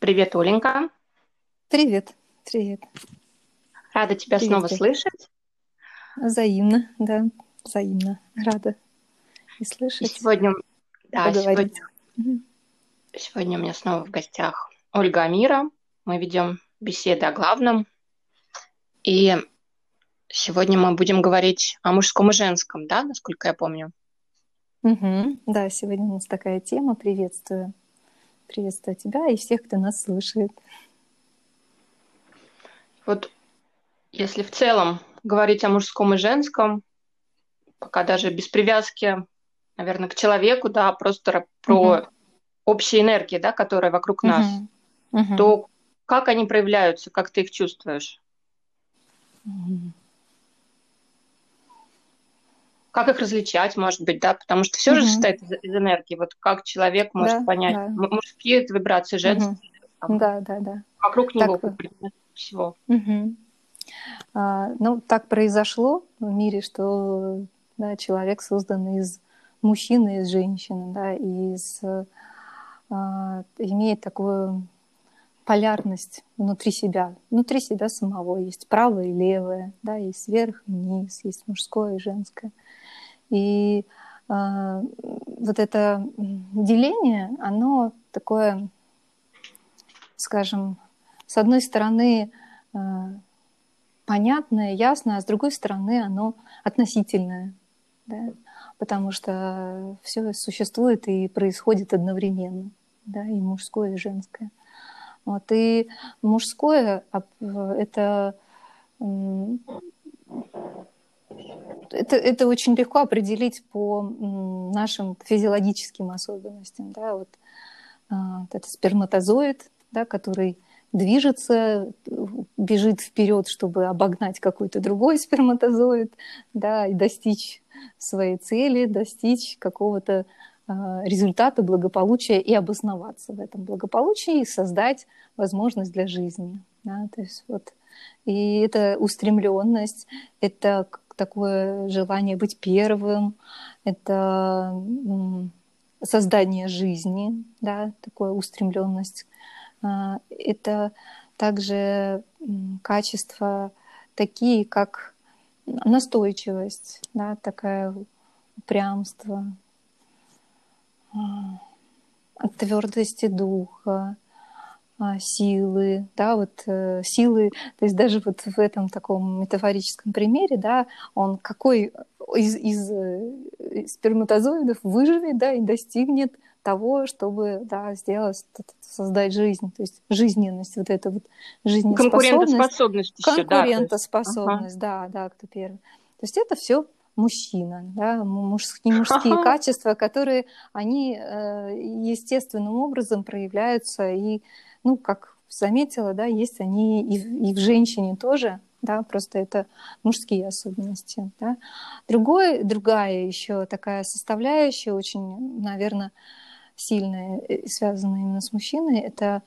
Привет, Оленька. Привет, привет. Рада тебя снова слышать. Взаимно, да, взаимно. Рада и слышать. И сегодня, да, сегодня у меня снова в гостях Ольга Омира. Мы ведем беседы о главном. И сегодня мы будем говорить о мужском и женском, да, насколько я помню. Угу. Да, сегодня у нас такая тема. Приветствую. Приветствую тебя и всех, кто нас слушает. Вот если в целом говорить о мужском и женском, пока даже без привязки, наверное, к человеку, да, просто про общие энергии, да, которые вокруг нас, то как они проявляются, как ты их чувствуешь? Как их различать, может быть, да, потому что все же состоит из энергии. Вот как человек может понять, мужские это вибрации, женские, да. Вокруг него так... всего. Ну, так произошло в мире, что да, человек создан из мужчины, из женщины, да, и имеет такую полярность внутри себя самого. Есть правое и левое, да, есть вверх и вниз, есть мужское и женское. И вот это деление, оно такое, скажем, с одной стороны понятное, ясное, а с другой стороны оно относительное, да, потому что все существует и происходит одновременно, да, и мужское, и женское. Вот, и мужское это очень легко определить по нашим физиологическим особенностям. Да? Вот это сперматозоид, да, который движется, бежит вперед, чтобы обогнать какой-то другой сперматозоид, да, и достичь своей цели, достичь какого-то результата, благополучия и обосноваться в этом благополучии и создать возможность для жизни. Да? То есть вот. И это устремленность, это такое желание быть первым, это создание жизни, да? Такая устремленность. Это также качества такие, как настойчивость, да? Такое упрямство, твердости духа, силы, да, вот силы, то есть даже вот в этом таком метафорическом примере, да, он какой из сперматозоидов выживет, да, и достигнет того, чтобы, да, сделать, создать жизнь, то есть жизненность, вот эта вот жизнеспособность. Конкурентоспособность еще, да. Конкурентоспособность, да, кто первый. То есть это все мужчина, да, мужские качества, которые они естественным образом проявляются и, ну, как заметила, да, есть они и в женщине тоже, да, просто это мужские особенности, да. Другая еще такая составляющая, очень, наверное, сильная, связанная именно с мужчиной, это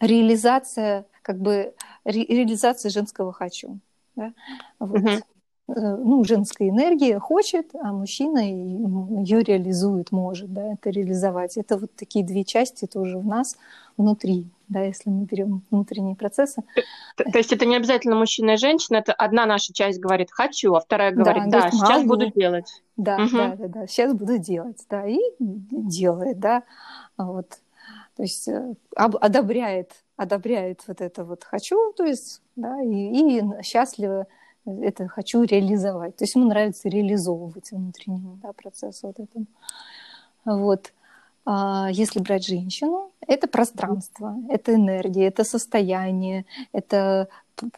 реализация, как бы реализация женского «хочу». Да? Вот. Ну, женская энергия хочет, а мужчина ее реализует, может, да, это реализовать. Это вот такие две части тоже в нас внутри, да, если мы берем внутренние процессы. То есть это не обязательно мужчина и женщина, это одна наша часть говорит «хочу», а вторая говорит «да, сейчас буду делать». Да, сейчас буду делать, да, и делает, да, вот. То есть одобряет вот это вот «хочу», то есть, да, и счастливо это «хочу» реализовать. То есть ему нравится реализовывать внутренний, да, процесс вот этого. Вот. А если брать женщину, это пространство, это энергия, это состояние, это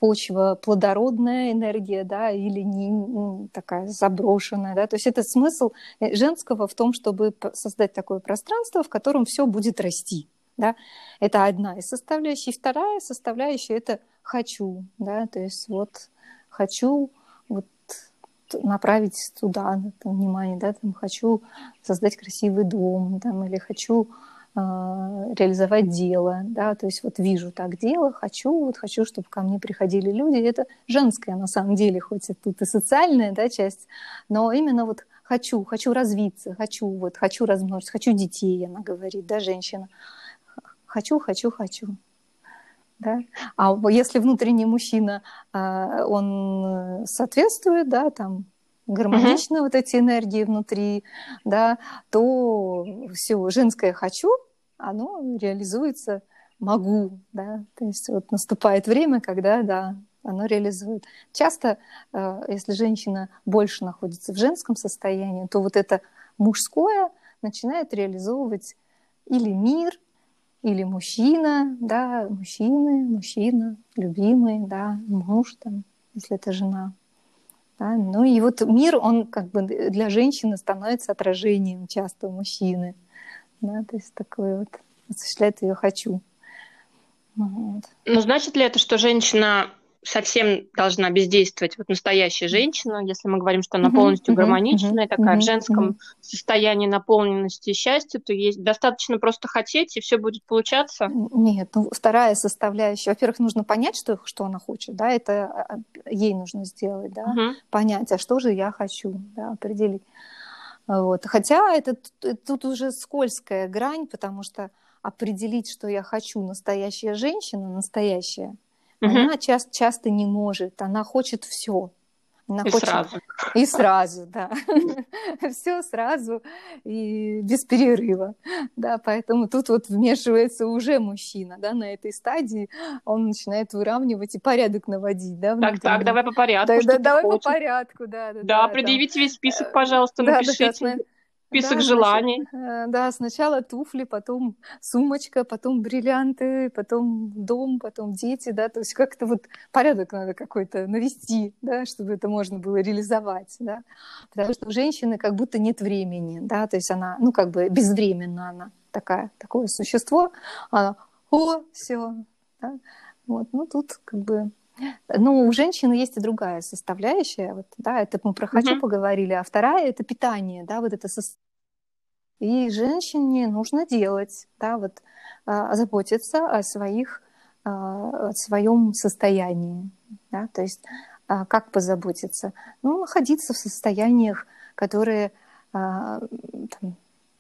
почва, плодородная энергия, да, или не такая заброшенная, да, то есть это смысл женского в том, чтобы создать такое пространство, в котором все будет расти, да, это одна из составляющих, вторая составляющая это хочу, да, то есть вот хочу вот направить туда, там, внимание, да, там хочу создать красивый дом, там, или хочу реализовать дело, да, то есть вот вижу так дело, хочу, чтобы ко мне приходили люди, это женское на самом деле, хоть и тут и социальная, да, часть, но именно вот хочу развиться, хочу размножиться, хочу детей, она говорит, да, женщина. Хочу. Да? А если внутренний мужчина, он соответствует, да, там, гармонично вот эти энергии внутри, да, то все, женское «хочу», оно реализуется «могу», да, то есть вот наступает время, когда, да, оно реализует. Часто, если женщина больше находится в женском состоянии, то вот это мужское начинает реализовывать или мир, или мужчина, да, мужчина, любимый, да, муж, там, если это жена. Да, ну и вот мир, он как бы для женщины становится отражением часто мужчины. Да, то есть такое вот осуществляет ее «хочу». Вот. Ну, значит ли это, что женщина совсем должна бездействовать? Вот настоящая женщина, если мы говорим, что она полностью гармоничная, такая в женском состоянии наполненности и счастья, то есть достаточно просто хотеть, и все будет получаться? Нет, ну, вторая составляющая. Во-первых, нужно понять, что она хочет, да, это ей нужно сделать, да, понять, а что же я хочу, да, определить. Вот. Хотя это тут уже скользкая грань, потому что определить, что я хочу, настоящая женщина, настоящая, она часто не может, она хочет все. И сразу, да. Все сразу и без перерыва. Да, поэтому тут вот вмешивается уже мужчина, да, на этой стадии. Он начинает выравнивать и порядок наводить, да. Так, давай по порядку. Да, давай по порядку. Да, предъявите весь список, пожалуйста, напишите. Список желаний. Да, сначала туфли, потом сумочка, потом бриллианты, потом дом, потом дети, да, то есть как-то вот порядок надо какой-то навести, да, чтобы это можно было реализовать, да, потому что у женщины как будто нет времени, да, то есть она, ну, как бы безвременно она такое существо, она, всё, да, вот, ну, тут как бы... Но у женщины есть и другая составляющая, вот, да, это мы про «хочу» поговорили, а вторая – это питание, да, вот это и женщине нужно делать, да, вот, заботиться о своем состоянии, да, то есть как позаботиться? Ну, находиться в состояниях, которые там,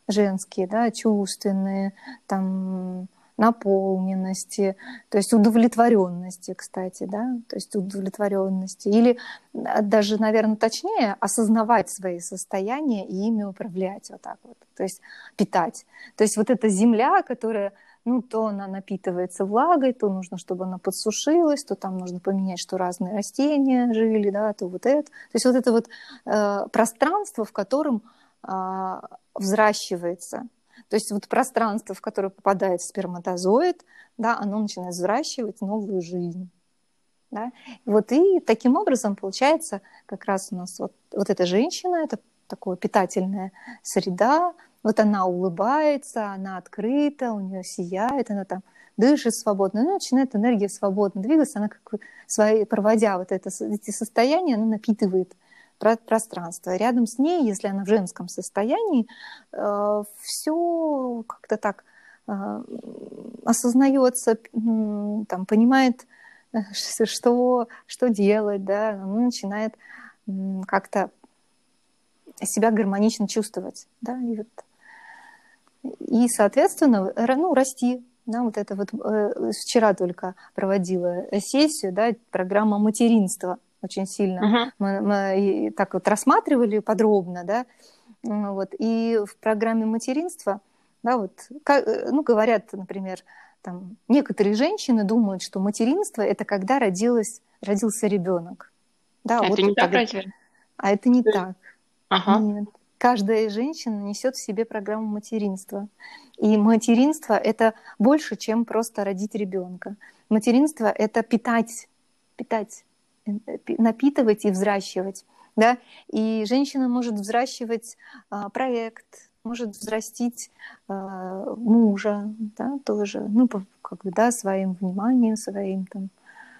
женские, да, чувственные, там, наполненности, то есть удовлетворенности, кстати, да, то есть удовлетворенности. Или даже, наверное, точнее, осознавать свои состояния и ими управлять вот так вот, то есть питать. То есть вот эта земля, которая, ну, то она напитывается влагой, то нужно, чтобы она подсушилась, то там нужно поменять, что разные растения жили, да, то вот это. То есть вот это вот пространство, в котором взращивается. То есть вот пространство, в которое попадает сперматозоид, да, оно начинает взращивать новую жизнь. Да? Вот и таким образом получается как раз у нас вот эта женщина, это такая питательная среда, вот она улыбается, она открыта, у нее сияет, она там дышит свободно, она начинает энергия свободно двигаться, она как проводя вот эти состояния, она напитывает пространство. Рядом с ней, если она в женском состоянии, все как-то так осознается, там, понимает, что делать, да, она начинает как-то себя гармонично чувствовать, да, и соответственно, ну, расти. Да, вот это вот вчера только проводила сессию, да, программа материнства. Очень сильно мы так вот рассматривали подробно, да, вот, и в программе материнства, да, вот, ну, говорят, например, там, некоторые женщины думают, что материнство – это когда родился ребенок, да, это вот не так, разве? А это не так. Нет. Каждая женщина несет в себе программу материнства, и материнство – это больше, чем просто родить ребенка. Материнство – это питать. Напитывать и взращивать, да? И женщина может взращивать проект, может взрастить мужа, да, тоже, ну, как бы, да, своим вниманием, своим там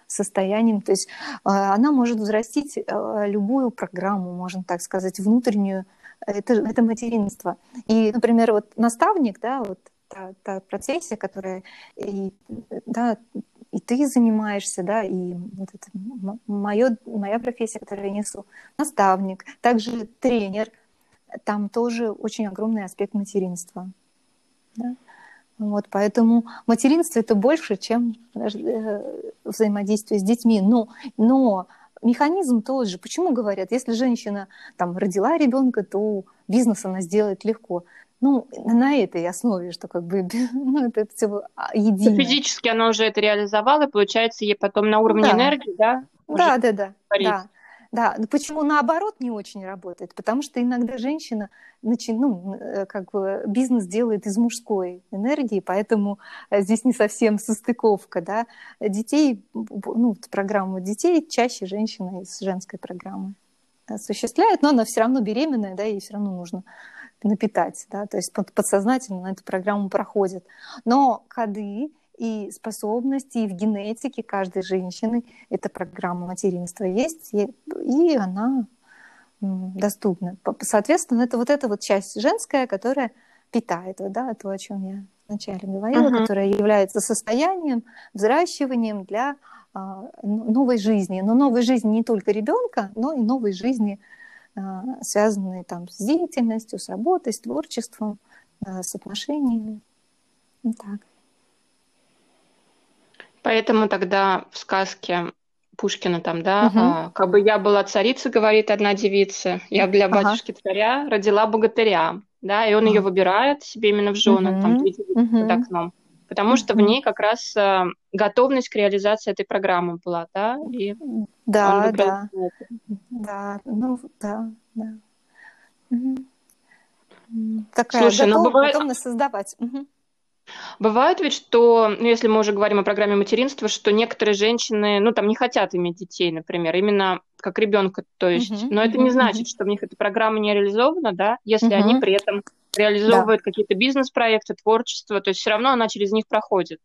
состоянием. То есть она может взрастить любую программу, можно так сказать, внутреннюю. Это материнство. И, например, вот наставник, да, вот та профессия, которая, и, да, и ты занимаешься, да, и вот это моя профессия, которую я несу, наставник, также тренер, там тоже очень огромный аспект материнства. Да? Вот, поэтому материнство — это больше, чем взаимодействие с детьми. Но механизм тот же. Почему говорят, если женщина там родила ребенка, то бизнес она сделает легко? На этой основе, что это всё единое. Физически она уже это реализовала, получается, ей потом на уровне энергии, да? Да. Почему наоборот не очень работает? Потому что иногда женщина бизнес делает из мужской энергии, поэтому здесь не совсем состыковка, да? Детей, программу детей чаще женщина из женской программы осуществляет, но она все равно беременная, да, ей все равно нужно напитать, да, то есть подсознательно на эту программу проходит. Но коды и способности, и в генетике каждой женщины эта программа материнства есть, и она доступна. Соответственно, это часть женская, которая питает, да, то, о чем я вначале говорила, которая является состоянием, взращиванием для новой жизни. Но новой жизни не только ребенка, но и новой жизни, связанные с деятельностью, с работой, с творчеством, с отношениями. Вот так. Поэтому тогда в сказке Пушкина «Как бы я была царица, говорит одна девица, я для батюшки царя родила богатыря», да, и он ее выбирает себе именно в жены, две девицы под окном, потому что в ней как раз готовность к реализации этой программы была, да? И Такая готовность создавать. Бывает ведь, что, если мы уже говорим о программе материнства, что некоторые женщины, не хотят иметь детей, например, именно как ребенка, то есть, но это не значит, что в них эта программа не реализована, да, если они при этом реализовывают какие-то бизнес-проекты, творчество, то есть все равно она через них проходит.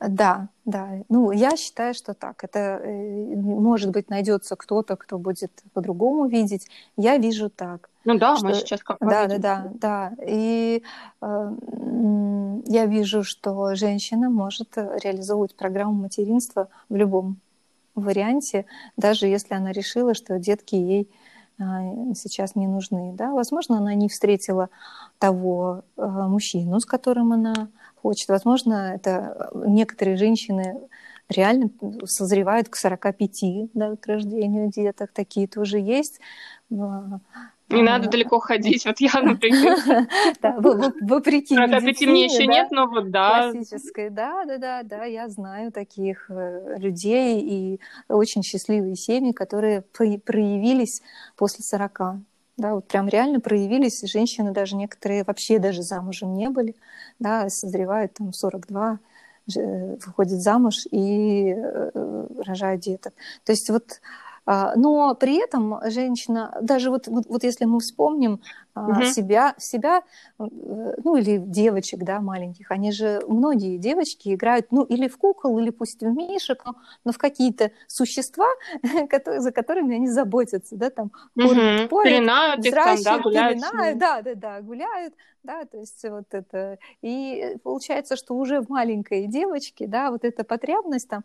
Да. Я считаю, что так. Это, может быть, найдется кто-то, кто будет по-другому видеть. Я вижу так. Мы сейчас как-то видим. Да. И я вижу, что женщина может реализовывать программу материнства в любом варианте, даже если она решила, что детки ей сейчас не нужны. Да? Возможно, она не встретила того мужчину, с которым она хочет. Возможно, это некоторые женщины реально созревают к 45, да, к рождению деток. Такие тоже есть. Не надо далеко ходить. Вот я, например. Вопреки медицине. 45 мне еще нет, но классической, я знаю таких людей и очень счастливые семьи, которые проявились после 40. Да, вот прям реально проявились, и женщины даже некоторые вообще даже замужем не были, да, созревают там 42, выходят замуж и рожают деток. То есть но при этом женщина, даже вот если мы вспомним себя, или девочек, да, маленьких, они же, многие девочки играют, или в кукол, или пусть в мишек, но в какие-то существа, за которыми они заботятся, да, там, пеленают их там, да, гуляют. Гуляют, да, то есть вот это. И получается, что уже в маленькой девочке, да, вот эта потребность там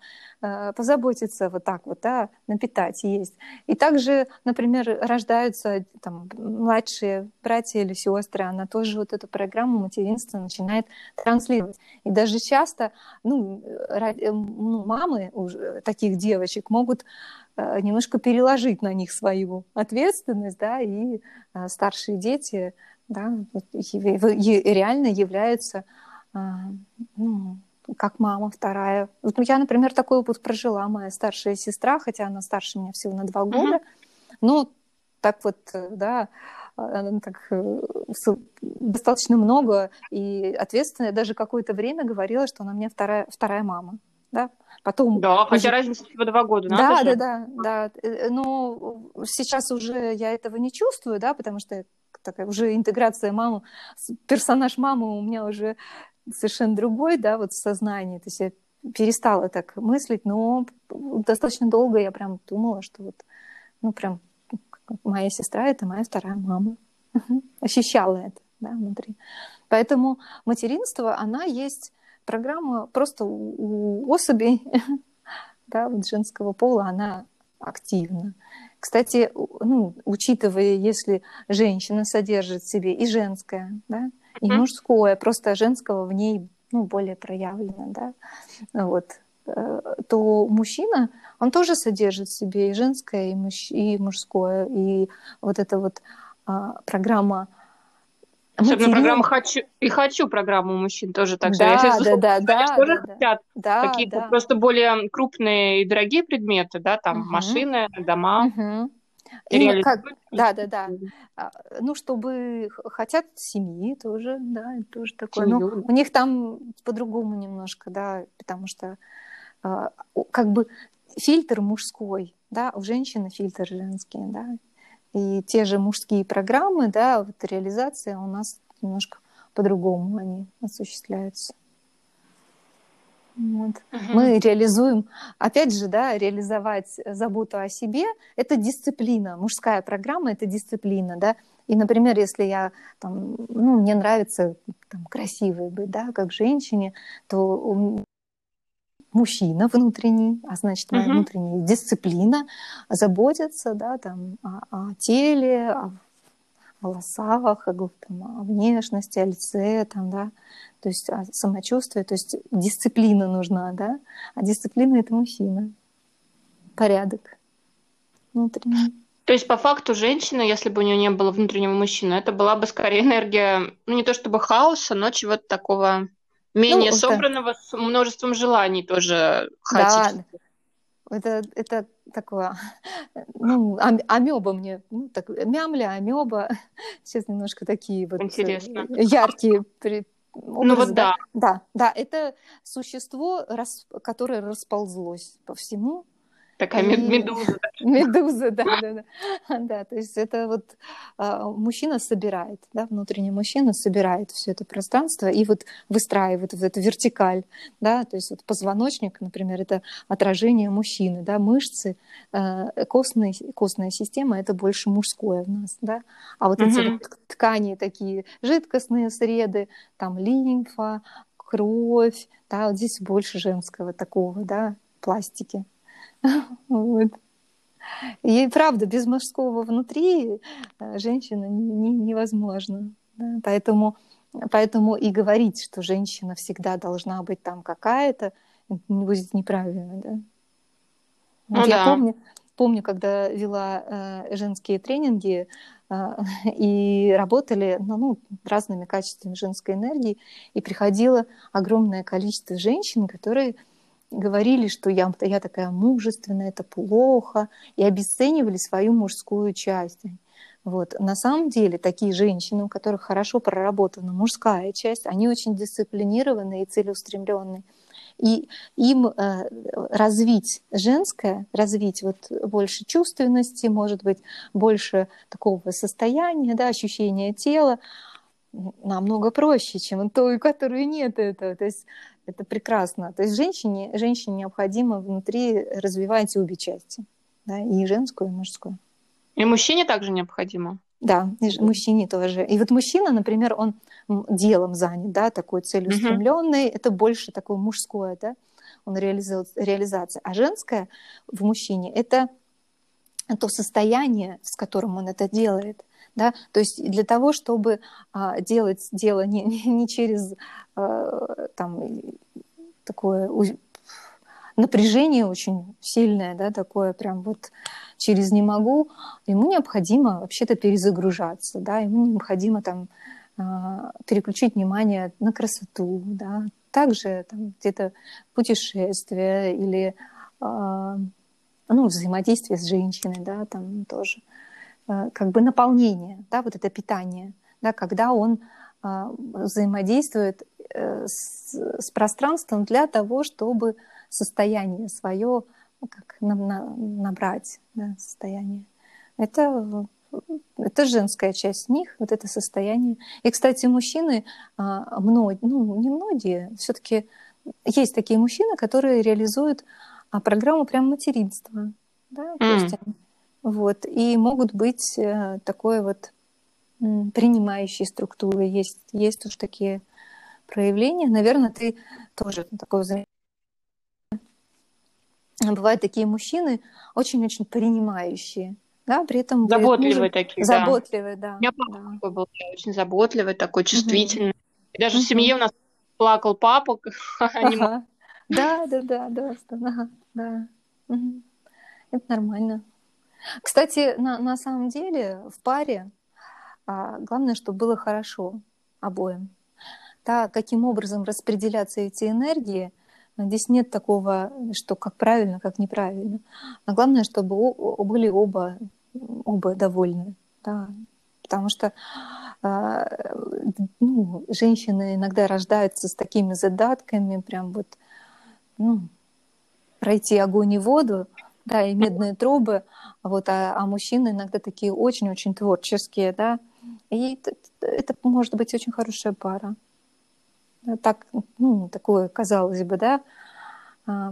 позаботиться вот так вот, да, напитать есть. И также, например, рождаются там младшие братья или сестры, она тоже вот эту программу материнства начинает транслировать. И даже часто мамы таких девочек могут немножко переложить на них свою ответственность, да, и старшие дети, да, реально являются как мама вторая. Вот я, например, такой опыт прожила, моя старшая сестра, хотя она старше меня всего на 2 года, она так достаточно много и ответственная, даже какое-то время говорила, что она мне вторая мама. Да, потом. Да, хотя разница всего 2 года. Да. Но сейчас уже я этого не чувствую, да, потому что такая уже интеграция мамы, персонаж мамы у меня уже совершенно другой, да, вот в сознании. То есть я перестала так мыслить, но достаточно долго я прям думала, что моя сестра — это моя вторая мама. Ощущала это, да, внутри. Поэтому материнство, она есть программа просто у особей, да, вот женского пола, она активна. Кстати, ну, учитывая, если женщина содержит в себе и женское, да, и мужское, просто женского в ней, ну, более проявлено, да, вот, то мужчина, он тоже содержит в себе и женское, и мужское, и вот эта вот программа. Особенно программа «Хочу» и «Хочу» программу у мужчин тоже так же. Да, хотят какие-то просто более крупные и дорогие предметы, да, там машины, дома. И как, ну, чтобы хотят семьи тоже, да, тоже такое. Но у них там по-другому немножко, да, потому что как бы фильтр мужской, да, у женщины фильтр женский, да. И те же мужские программы, да, вот реализация у нас немножко по-другому они осуществляются. Вот. Мы реализуем, опять же, да, реализовать заботу о себе – это дисциплина. Мужская программа – это дисциплина, да. И, например, если я, там, ну, мне нравится там, красивой быть, да, как женщине, то мужчина внутренний, а значит, моя внутренняя дисциплина заботится, да, там, о теле, о волосах, о внешности, о лице, там, да, то есть о самочувствии, то есть дисциплина нужна, да, а дисциплина – это мужчина, порядок внутренний. То есть по факту женщина, если бы у нее не было внутреннего мужчины, это была бы скорее энергия, ну, не то чтобы хаоса, но чего-то такого менее, ну, собранного, с множеством желаний тоже хаотически. Да, это такое, ну, амеба мне, ну, так, мямля, амеба, сейчас немножко такие вот интересно. Яркие образы. Ну вот да. Да, это существо, которое расползлось по всему. Такая медуза. Медуза, да. То есть это вот мужчина собирает, да, внутренний мужчина собирает все это пространство и вот выстраивает вот эту вертикаль, да, то есть вот позвоночник, например, это отражение мужчины, да, мышцы, костная система, это больше мужское в нас, да, а вот эти вот ткани такие, жидкостные среды, там лимфа, кровь, да, вот здесь больше женского такого, да, пластики. Вот. И правда, без мужского внутри женщина невозможна. Да? Поэтому и говорить, что женщина всегда должна быть там какая-то, будет неправильно. Да? Вот я помню, когда вела женские тренинги и работали разными качествами женской энергии, и приходило огромное количество женщин, которые говорили, что я такая мужественная, это плохо, и обесценивали свою мужскую часть. Вот. На самом деле такие женщины, у которых хорошо проработана мужская часть, они очень дисциплинированные и целеустремленные. И им развить женское, развить вот больше чувственности, может быть, больше такого состояния, да, ощущения тела, намного проще, чем той, у которой нет этого. То есть это прекрасно. То есть женщине необходимо внутри развивать обе части. Да, и женскую, и мужскую. И мужчине также необходимо? Да, и мужчине тоже. И вот мужчина, например, он делом занят, да, такой целеустремленный, это больше такое мужское, да, он реализация. А женское в мужчине – это то состояние, с которым он это делает. Да? То есть для того, чтобы делать дело не через там, такое напряжение очень сильное, да, такое прям вот через «не могу», ему необходимо вообще-то перезагружаться, да? Ему необходимо там, переключить внимание на красоту, да? Также там, где-то путешествие или взаимодействие с женщиной, да, там тоже. Как бы наполнение, да, вот это питание, да, когда он взаимодействует с пространством для того, чтобы состояние свое как набрать, да, состояние. Это женская часть них, вот это состояние. И, кстати, мужчины, немногие, все-таки есть такие мужчины, которые реализуют программу прям материнства, да, то есть вот, и могут быть такой вот принимающей структуры. Есть уж такие проявления. Наверное, ты тоже такое замечаешь. Бывают такие мужчины очень-очень принимающие. да, при этом будет заботливый такие, заботливый, да. У меня папа такой был, очень заботливый, такой чувствительный. И даже в семье у нас плакал папа. Да. Это нормально. Кстати, на самом деле в паре главное, чтобы было хорошо обоим. Да, каким образом распределяться эти энергии, здесь нет такого, что как правильно, как неправильно. Но главное, чтобы были оба довольны. Да. Потому что женщины иногда рождаются с такими задатками, прям вот пройти огонь и воду, да, и медные трубы, вот, а мужчины иногда такие очень-очень творческие, да, и это может быть очень хорошая пара. Так, такое, казалось бы, да,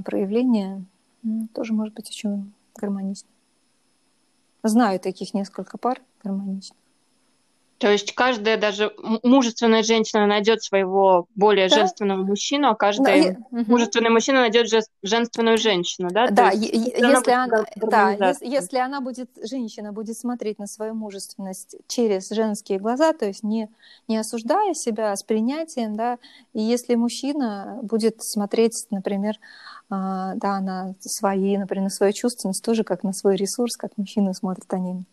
проявление тоже может быть очень гармонично. Знаю таких несколько пар гармоничных. То есть каждая, даже мужественная женщина найдет своего более женственного мужчину, а каждый мужественный мужчина найдет женственную женщину, да? Да, если она будет, женщина будет смотреть на свою мужественность через женские глаза, то есть не осуждая себя, а с принятием, да, и если мужчина будет смотреть, например, да, на свою чувственность тоже как на свой ресурс, как мужчина смотрит, они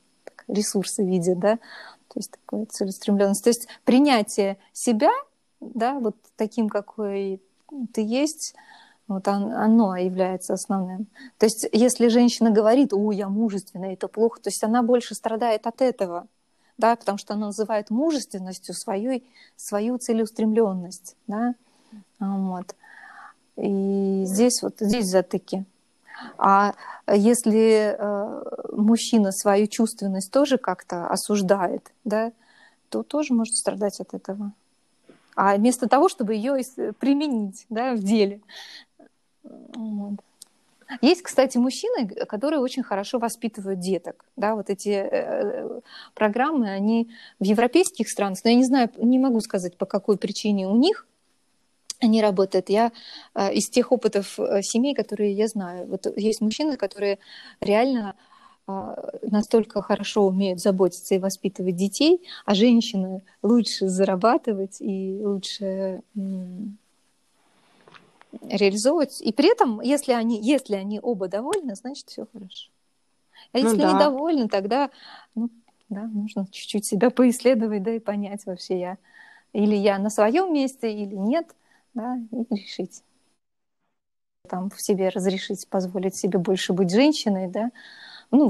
ресурсы видят, да, то есть такая целеустремленность, то есть принятие себя, да, вот таким, какой ты есть, вот оно является основным. То есть если женщина говорит: «Ой, я мужественная, это плохо», то есть она больше страдает от этого, да, потому что она называет мужественностью свою целеустремленность, да, вот. И здесь затыки. А если мужчина свою чувственность тоже как-то осуждает, да, то тоже может страдать от этого. А вместо того, чтобы ее применить, да, в деле. Вот. Есть, кстати, мужчины, которые очень хорошо воспитывают деток. Да, вот эти программы, они в европейских странах, но я не знаю, не могу сказать, по какой причине у них они работают. Я из тех опытов семей, которые я знаю, вот есть мужчины, которые реально настолько хорошо умеют заботиться и воспитывать детей, а женщины лучше зарабатывать и лучше реализовывать. И при этом, если они оба довольны, значит, все хорошо. А если недовольны, тогда нужно чуть-чуть себя поисследовать, да, и понять, вообще я на своем месте или нет. Да, и решить. Там в себе разрешить, позволить себе больше быть женщиной, да,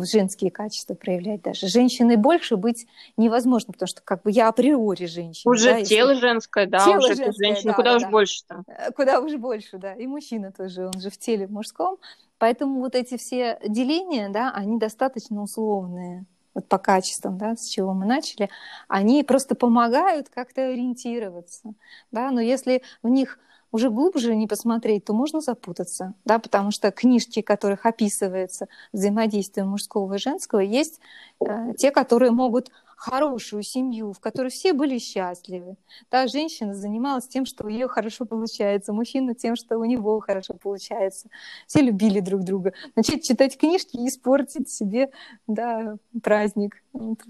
женские качества проявлять даже. Женщиной больше быть невозможно, потому что как бы я априори женщина. Уже да, тело если... женское, да, тело уже женское, ты женщина, да, куда да, уж да. больше-то. Куда уж больше, да, и мужчина тоже, он же в теле мужском, поэтому вот эти все деления, да, они достаточно условные. Вот по качествам, да, с чего мы начали, они просто помогают как-то ориентироваться, да, но если в них уже глубже не посмотреть, то можно запутаться, да, потому что книжки, в которых описывается взаимодействие мужского и женского, есть те, которые могут хорошую семью, в которой все были счастливы. Та женщина занималась тем, что у нее хорошо получается, мужчина тем, что у него хорошо получается. Все любили друг друга. Начать читать книжки и испортить себе, да, праздник,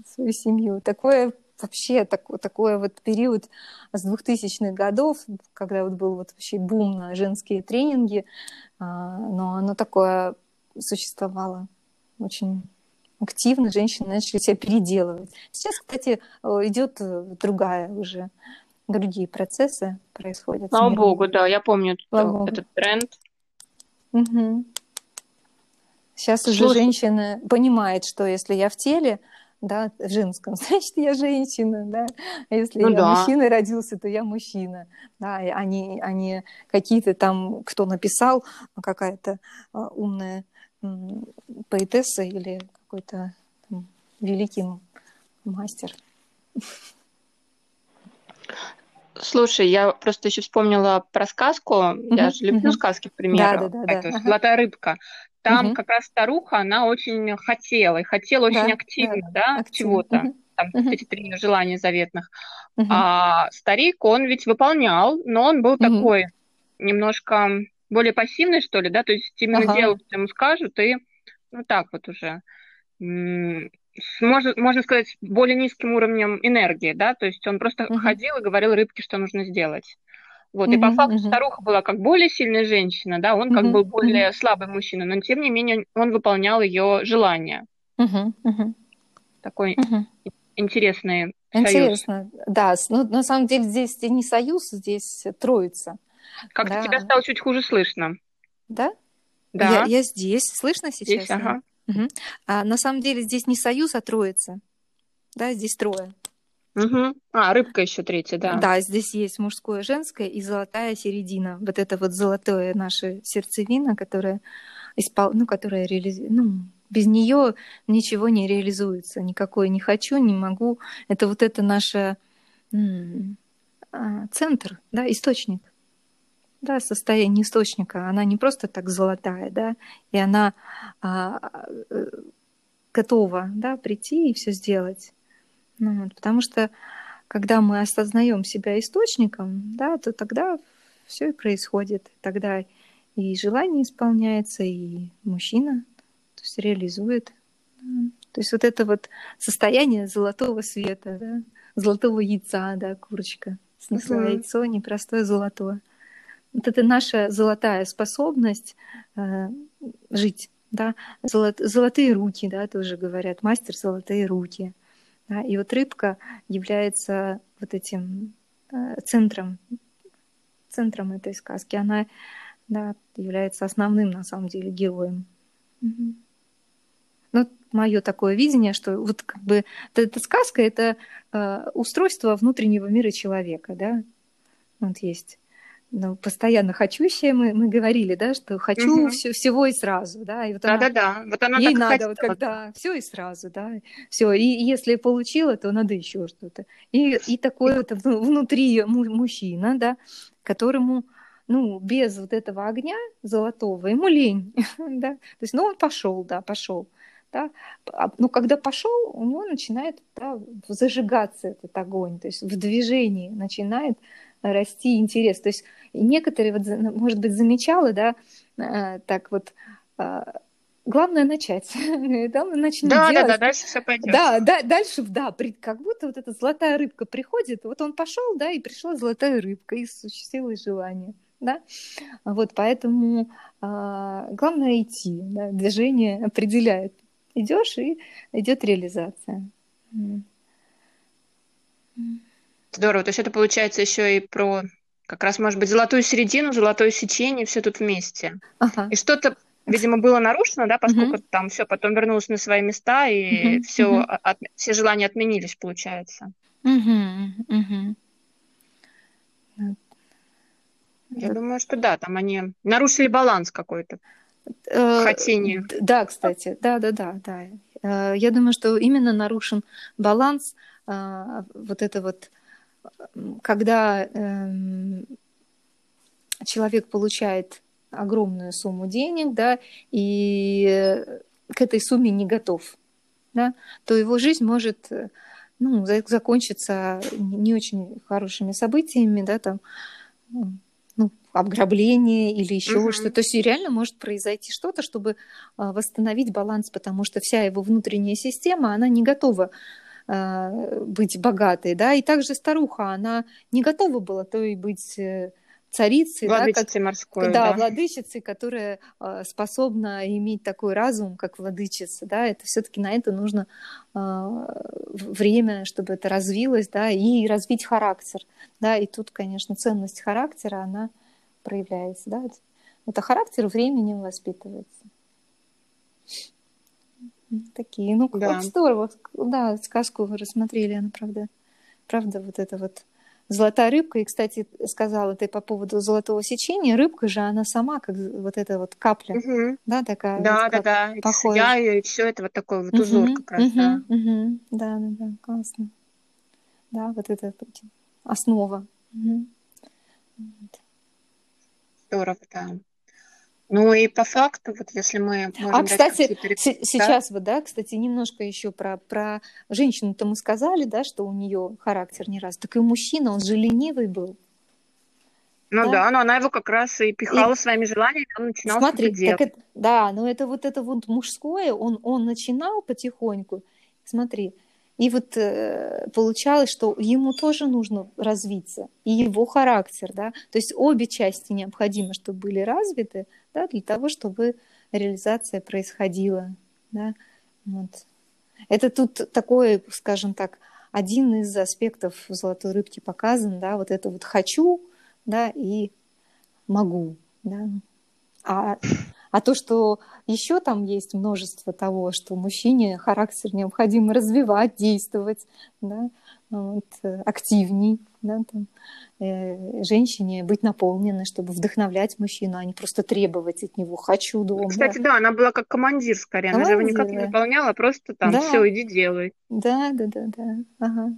свою семью. Такое вообще, такой вот период с 2000-х годов, когда вот был вот вообще бум на женские тренинги, но оно такое существовало очень... активно женщины начали себя переделывать. Сейчас, кстати, идет другие процессы происходят. Слава Богу, да, я помню этот тренд. Угу. Сейчас уже женщина понимает, что если я в теле, да, в женском, значит, я женщина, да. А если мужчина родился, то я мужчина, да. Они какие-то там, кто написал, какая-то умная поэтесса или какой-то там великий мастер. Слушай, я просто еще вспомнила про сказку. Я же люблю сказки, к примеру. Да. «Золотая рыбка». Там как раз старуха, она очень хотела очень активно, да, чего-то. Там эти три желания заветных. А старик, он ведь выполнял, но он был такой немножко более пассивный, что ли, да, то есть именно делал, что ему скажут, и так вот уже. можно сказать, более низким уровнем энергии, да, то есть он просто ходил и говорил рыбке, что нужно сделать. Вот, и по факту старуха была как более сильная женщина, да, он как был более слабый мужчина, но тем не менее он выполнял ее желания. Такой интересный союз. Интересно, да, ну, на самом деле здесь не союз, здесь троица. Как-то тебя стало чуть хуже слышно. Да? Да. Я здесь, слышно сейчас? Здесь, ага. Угу. А на самом деле здесь не союз, а троица. Да, здесь трое. Угу. А, рыбка еще третья, да. Да, здесь есть мужское, женское и золотая середина. Вот это вот золотая наша сердцевина, которая, которая реализует... Ну, без нее ничего не реализуется. Никакое не хочу, не могу. Это вот это наш центр, да, источник. Да, состояние источника, она не просто так золотая, да, и она готова, да, прийти и все сделать. Ну, вот, потому что когда мы осознаем себя источником, да, то тогда все и происходит. Тогда и желание исполняется, и мужчина, то есть реализует. Да. То есть вот это вот состояние золотого света, да, золотого яйца, да, курочка снесла яйцо, непростое золотое. Вот это наша золотая способность жить, да, золотые руки, да, тоже говорят, мастер золотые руки, да? И вот рыбка является вот этим центром этой сказки, она, да, является основным, на самом деле, героем. Угу. Ну, мое такое видение, что вот как бы эта сказка — это устройство внутреннего мира человека, да, вот есть. Ну, постоянно хочущая, мы говорили, да, что хочу всего и сразу, да, и вот она ей надо, вот когда все и сразу, да, все, и если получила, то надо еще что-то. И такой вот внутри мужчина, да, которому, ну, без вот этого огня золотого ему лень, да, то есть, ну, он пошел. Да? Но когда пошел, у него начинает, да, зажигаться этот огонь, то есть в движении начинает расти интерес. То есть некоторые, вот, может быть, замечала, да, так вот, главное начать. Начни делать. Да, дальше все пойдет. Да, дальше, да, как будто вот эта золотая рыбка приходит, вот он пошел, да, и пришла золотая рыбка, и осуществилось желание. Да? Вот, поэтому главное идти, да? Движение определяет. Идешь, и идет реализация. Здорово. То есть это получается еще и про, как раз, может быть, золотую середину, золотое сечение, все тут вместе. Ага. И что-то, видимо, было нарушено, да, поскольку там все потом вернулось на свои места, и все желания отменились, получается. Я думаю, что да, там они нарушили баланс какой-то. Хотение. Да, кстати, да. Я думаю, что именно нарушен баланс, вот это вот, когда человек получает огромную сумму денег, да, и к этой сумме не готов, да, то его жизнь может, ну, закончиться не очень хорошими событиями, да, там, ну, ограбление или еще что-то. То есть реально может произойти что-то, чтобы восстановить баланс, потому что вся его внутренняя система, она не готова быть богатой, да, и также старуха, она не готова была то и быть царицей, владычицей, да, морской, да, владычицей, которая способна иметь такой разум, как владычица, да, это все-таки на это нужно время, чтобы это развилось, да, и развить характер, да, и тут, конечно, ценность характера, она проявляется, да, это характер временем воспитывается. Такие, ну, да. Вот здорово, да, сказку вы рассмотрели, она правда, вот эта вот золотая рыбка, и, кстати, сказала ты по поводу золотого сечения, рыбка же, она сама, как вот эта вот капля, да, такая, да, вот, да, да, похожа. Да, и все это вот такой вот узор как раз, да. Да, классно, да, вот это основа. Вот. Здорово, да. Ну и по факту, вот если мы можем... А, кстати, сейчас вот, да, кстати, немножко еще про женщину-то мы сказали, да, что у нее характер не раз. Так и мужчина, он же ленивый был. Ну да, но она его как раз и пихала своими желаниями, он начинал смотри, что-то делать. Это, да, но это вот мужское, он начинал потихоньку, смотри, и вот получалось, что ему тоже нужно развиться, и его характер, да, то есть обе части необходимо, чтобы были развиты, да, для того, чтобы реализация происходила, да, вот. Это тут такое, скажем так, один из аспектов «Золотой рыбки» показан, да, вот это вот «хочу», да, и «могу», да, а то, что еще там есть множество того, что мужчине характер необходимо развивать, действовать, да, вот, активней, да, там, женщине быть наполненной, чтобы вдохновлять мужчину, а не просто требовать от него «хочу дома». Кстати, да, она была как командир скорее, она же его никак не выполняла, просто там да. «все, иди делай». Да, ага,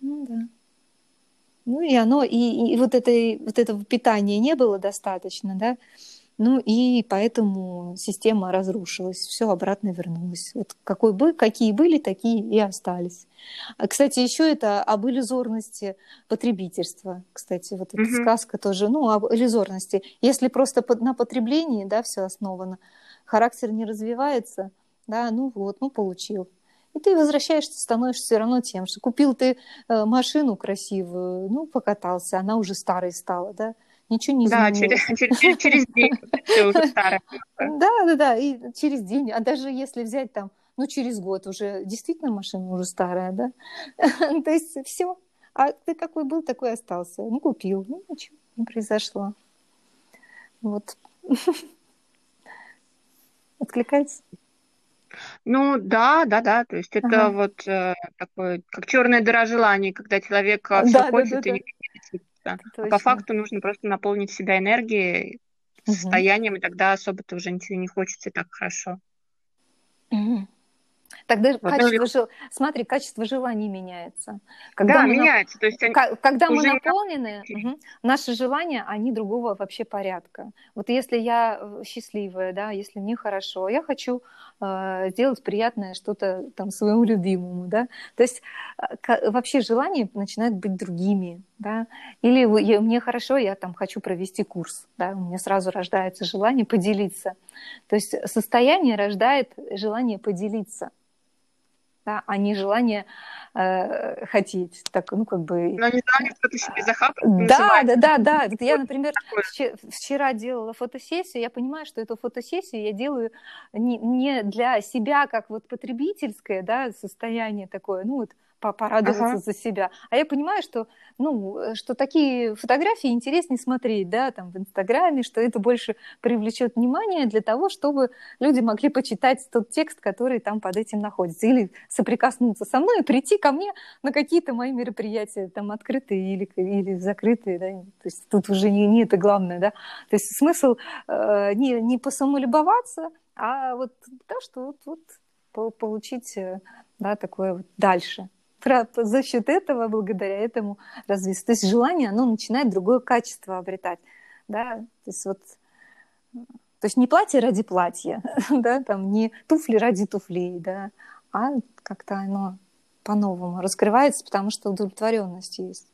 ну да. Ну и оно, и вот это питания не было достаточно, да, ну и поэтому система разрушилась, все обратно вернулось. Вот какие были, такие и остались. А, кстати, еще это об иллюзорности потребительства. Кстати, вот эта сказка тоже, ну, об иллюзорности. Если просто на потреблении, да, все основано, характер не развивается, да, ну вот, ну получил. И ты возвращаешься, становишься все равно тем, что купил ты машину красивую, ну, покатался, она уже старой стала, да, ничего не изменилось. Да, через день все уже старое. Да, и через день, а даже если взять там, ну, через год уже действительно машина уже старая, да, то есть все, а ты какой был, такой остался, не купил, ну, ничего не произошло. Вот. Откликается? Ну, да, то есть это вот такое, как черная дыра желаний, когда человек все хочет и не хочет. Да. А по факту нужно просто наполнить себя энергией, состоянием, и тогда особо-то уже ничего не хочется, и так хорошо. Тогда вот качество желаний меняется. Когда меняется. То есть когда мы наполнены, наши желания, они другого вообще порядка. Вот если я счастливая, да, если мне хорошо, я хочу сделать приятное что-то там своему любимому, да. То есть вообще желания начинают быть другими, да. Или мне хорошо, я там хочу провести курс, да, у меня сразу рождается желание поделиться. То есть состояние рождает желание поделиться. Да, а не желание хотеть. Так, ну, как бы... Но не желание что-то себе захапать. Да. Я, например, вчера делала фотосессию, я понимаю, что эту фотосессию я делаю не для себя, как вот потребительское, да, состояние такое, ну, вот порадоваться за себя. А я понимаю, что, ну, что такие фотографии интереснее смотреть, да, там, в Инстаграме, что это больше привлечет внимание для того, чтобы люди могли почитать тот текст, который там под этим находится, или соприкоснуться со мной и прийти ко мне на какие-то мои мероприятия, там, открытые или закрытые, да, то есть тут уже не это главное, да, то есть смысл не посамолюбоваться, а вот то, что вот получить, да, такое вот дальше. За счет этого, благодаря этому развиться. То есть желание, оно начинает другое качество обретать, да, то есть вот, то есть не платье ради платья, да, там не туфли ради туфлей, да, а как-то оно по-новому раскрывается, потому что удовлетворенность есть.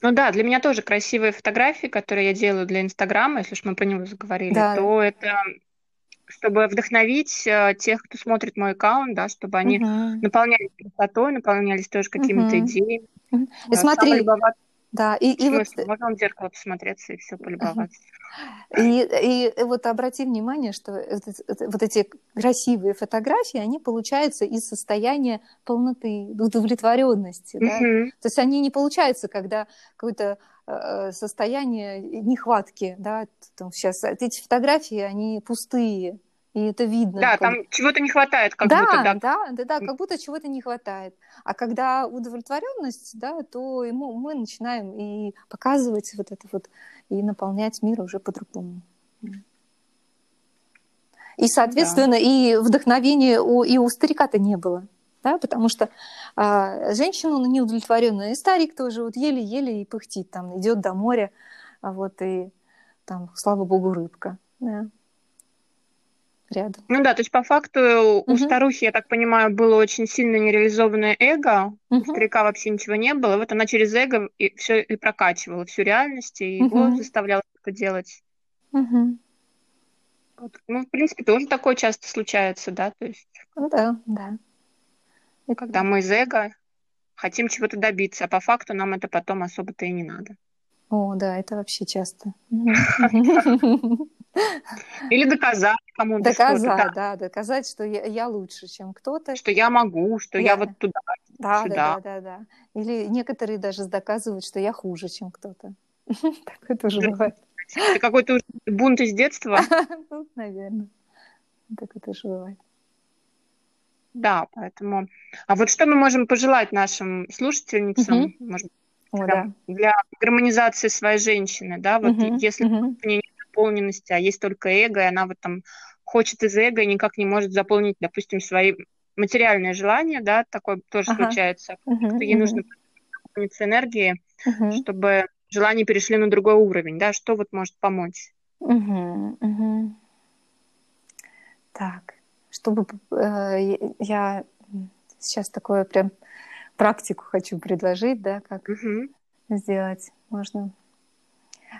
Ну да, для меня тоже красивые фотографии, которые я делаю для Инстаграма, если уж мы про него заговорили, да. То это... чтобы вдохновить тех, кто смотрит мой аккаунт, да, чтобы они наполнялись красотой, наполнялись тоже какими-то идеями. И смотри, да, и вот... Можно в зеркало посмотреться и все полюбоваться. И вот обрати внимание, что вот эти красивые фотографии, они получаются из состояния полноты, удовлетворенности. Да? То есть они не получаются, когда какой-то состояние нехватки, да, там сейчас эти фотографии, они пустые, и это видно. Да, там чего-то не хватает, как будто. Да, как будто чего-то не хватает. А когда удовлетворенность, да, то ему мы начинаем и показывать вот это вот, и наполнять мир уже по-другому. И, соответственно, и вдохновения у старика-то не было. Да, потому что женщина неудовлетворенная, и старик тоже вот еле-еле и пыхтит, там, идет до моря, вот, и там, слава богу, рыбка. Да. рядом. Ну да, то есть по факту у старухи, я так понимаю, было очень сильно нереализованное эго, у старика вообще ничего не было, вот она через эго и все и прокачивала, всю реальность, и его заставляла это делать. Вот. Ну, в принципе, тоже такое часто случается, да? То есть, да. Когда мы из эго хотим чего-то добиться, а по факту нам это потом особо-то и не надо. О, да, это вообще часто. Или доказать кому-то что-то. Да, доказать, что я лучше, чем кто-то. Что я могу, что я вот туда, сюда. Да. Или некоторые даже доказывают, что я хуже, чем кто-то. Такое тоже бывает. Это какой-то бунт из детства. Наверное. Такое тоже бывает. Да, поэтому... А вот что мы можем пожелать нашим слушательницам, может быть, для гармонизации своей женщины, да, вот если у нее нет наполненности, а есть только эго, и она вот там хочет из эго и никак не может заполнить, допустим, свои материальные желания, да, такое тоже случается, ей нужно наполниться энергией, чтобы желания перешли на другой уровень, да, что вот может помочь? Так, чтобы я сейчас такое прям... практику хочу предложить, да, как сделать можно.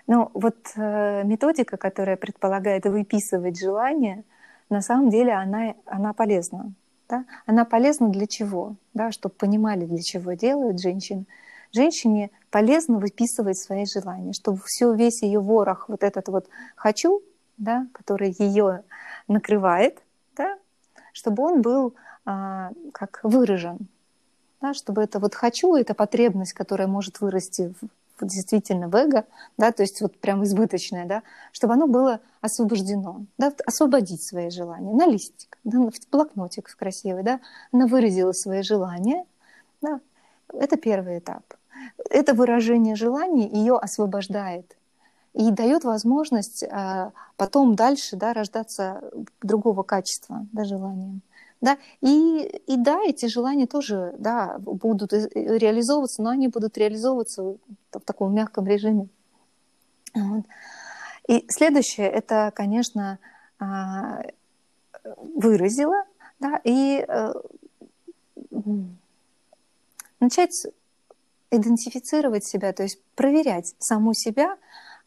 Ну, вот методика, которая предполагает выписывать желания, на самом деле она полезна. Да? Она полезна для чего? Да? Чтобы понимали, для чего делают женщины. Женщине полезно выписывать свои желания, чтобы все, весь ее ворох, вот этот вот «хочу», да, который ее накрывает, да, чтобы он был как выражен. Да, чтобы это вот «хочу», это потребность, которая может вырасти действительно в эго, да, то есть вот прям избыточная, да, чтобы оно было освобождено, да, освободить свои желания на листик, да, в блокнотик красивый, да, она выразила свои желания, да, это первый этап. Это выражение желаний ее освобождает и дает возможность потом дальше, да, рождаться другого качества, да, желаниям. Да? И да, эти желания тоже, да, будут реализовываться, но они будут реализовываться в таком мягком режиме. Вот. И следующее, это, конечно, выразила, да, и начать идентифицировать себя, то есть проверять саму себя,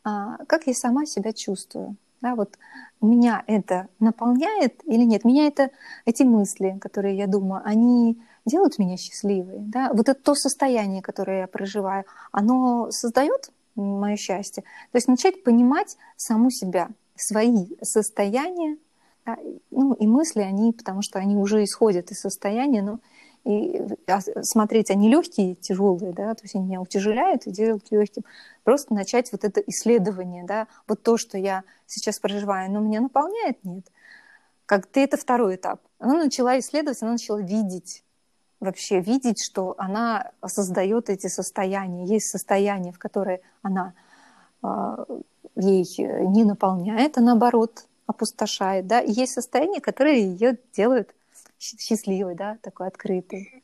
как я сама себя чувствую. Да, вот меня это наполняет или нет? Меня эти мысли, которые я думаю, они делают меня счастливой. Да? Вот это то состояние, которое я проживаю, оно создает мое счастье. То есть начать понимать саму себя, свои состояния, да? Ну, и мысли, они, потому что они уже исходят из состояния, но и смотреть, они легкие, тяжелые, да, то есть они меня утяжеляют и делают легким. Просто начать вот это исследование, да, вот то, что я сейчас проживаю, оно меня наполняет, нет. Как-то это второй этап. Она начала исследовать, она начала видеть, вообще видеть, что она создает эти состояния. Есть состояние, в которое она ей не наполняет, а наоборот опустошает, да, и есть состояние, которое ее делает счастливый, да, такой открытый.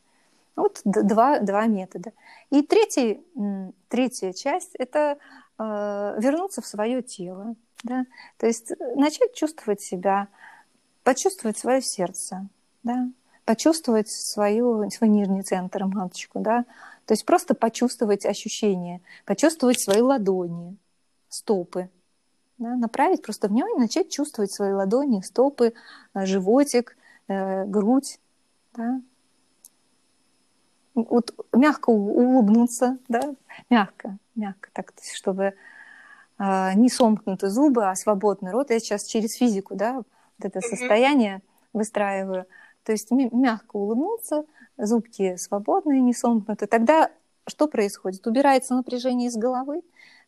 Вот два метода. И третья часть – это вернуться в свое тело. Да? То есть начать чувствовать себя, почувствовать свое сердце, да? Почувствовать свой нижний центр, маточку. Да? То есть просто почувствовать ощущения, почувствовать свои ладони, стопы. Да? Направить просто в него и начать чувствовать свои ладони, стопы, животик, грудь, да, вот мягко улыбнуться, да, мягко так, чтобы не сомкнуты зубы, а свободный рот. Я сейчас через физику, да, вот это состояние выстраиваю. То есть мягко улыбнуться, зубки свободные, не сомкнуты. Тогда что происходит? Убирается напряжение из головы,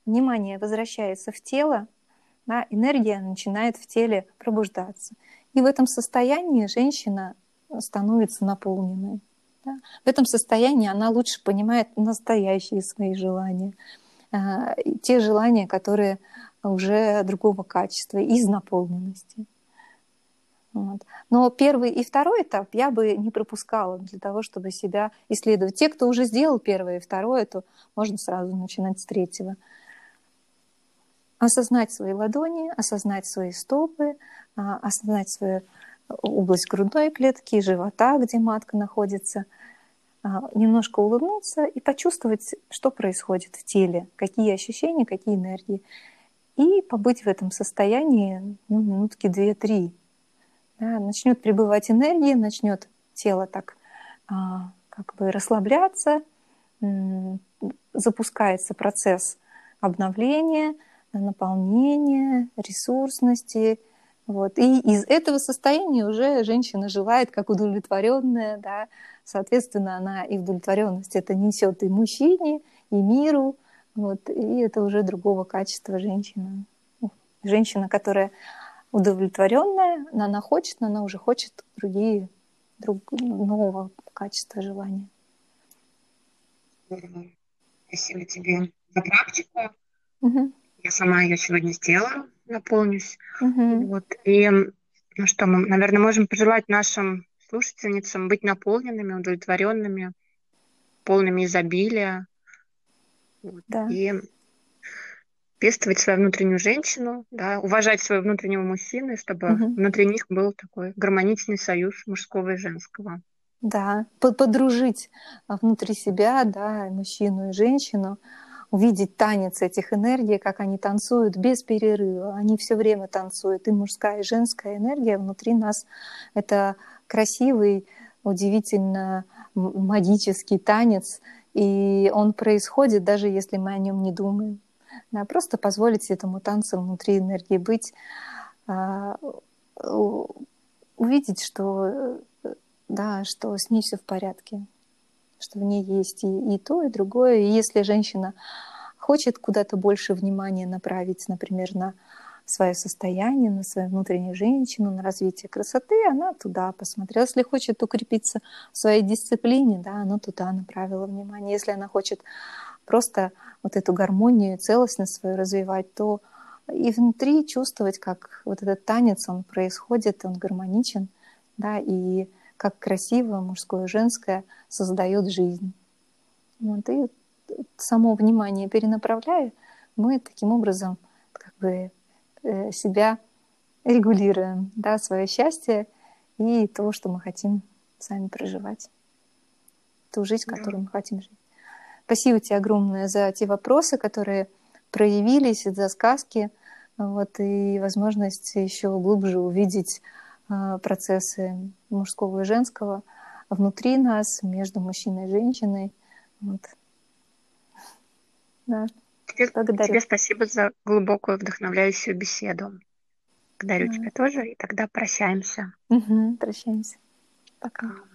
внимание возвращается в тело, да, энергия начинает в теле пробуждаться. И в этом состоянии женщина становится наполненной. Да? В этом состоянии она лучше понимает настоящие свои желания. Те желания, которые уже другого качества, из наполненности. Вот. Но первый и второй этап я бы не пропускала для того, чтобы себя исследовать. Те, кто уже сделал первое и второе, то можно сразу начинать с третьего. осознать свои ладони, осознать свои стопы, осознать свою область грудной клетки, живота, где матка находится, немножко улыбнуться и почувствовать, что происходит в теле, какие ощущения, какие энергии. И побыть в этом состоянии минутки 2-3. Да, начнет прибывать энергия, начнет тело так как бы расслабляться, запускается процесс обновления, наполнения, ресурсности. Вот. И из этого состояния уже женщина желает как удовлетворенная, да. Соответственно, она и удовлетворенность это несет и мужчине, и миру. Вот. И это уже другого качества женщина. Женщина, которая удовлетворенная, она хочет, но она уже хочет нового качества желания. Спасибо тебе за практику. Угу. Я сама ее сегодня сделала, наполнюсь. Угу. Вот. И ну что, мы, наверное, можем пожелать нашим слушательницам быть наполненными, удовлетворенными, полными изобилия. Вот. Да. И пестовать свою внутреннюю женщину, да, уважать своего внутреннего мужчину, чтобы внутри них был такой гармоничный союз мужского и женского. Да, подружить внутри себя, да, мужчину и женщину, увидеть танец этих энергий, как они танцуют без перерыва. Они все время танцуют, и мужская, и женская энергия внутри нас. Это красивый, удивительно магический танец, и он происходит, даже если мы о нем не думаем. Да, просто позволить этому танцу внутри энергии быть, увидеть, что, да, что с ней все в порядке, что в ней есть и то, и другое. И если женщина хочет куда-то больше внимания направить, например, на свое состояние, на свою внутреннюю женщину, на развитие красоты, она туда посмотрела. Если хочет укрепиться в своей дисциплине, да, она туда направила внимание. Если она хочет просто вот эту гармонию, целостность свою развивать, то и внутри чувствовать, как вот этот танец, он происходит, он гармоничен, да, и как красиво мужское и женское создает жизнь. Вот, и само внимание перенаправляя, мы таким образом как бы себя регулируем, да, свое счастье и то, что мы хотим сами проживать, ту жизнь, которую мы хотим жить. Спасибо тебе огромное за те вопросы, которые проявились, за сказки, вот, и возможность еще глубже увидеть процессы мужского и женского внутри нас, между мужчиной и женщиной. Вот. Да. Тебе спасибо за глубокую, вдохновляющую беседу. Благодарю тебя тоже, и тогда прощаемся. Прощаемся. Пока.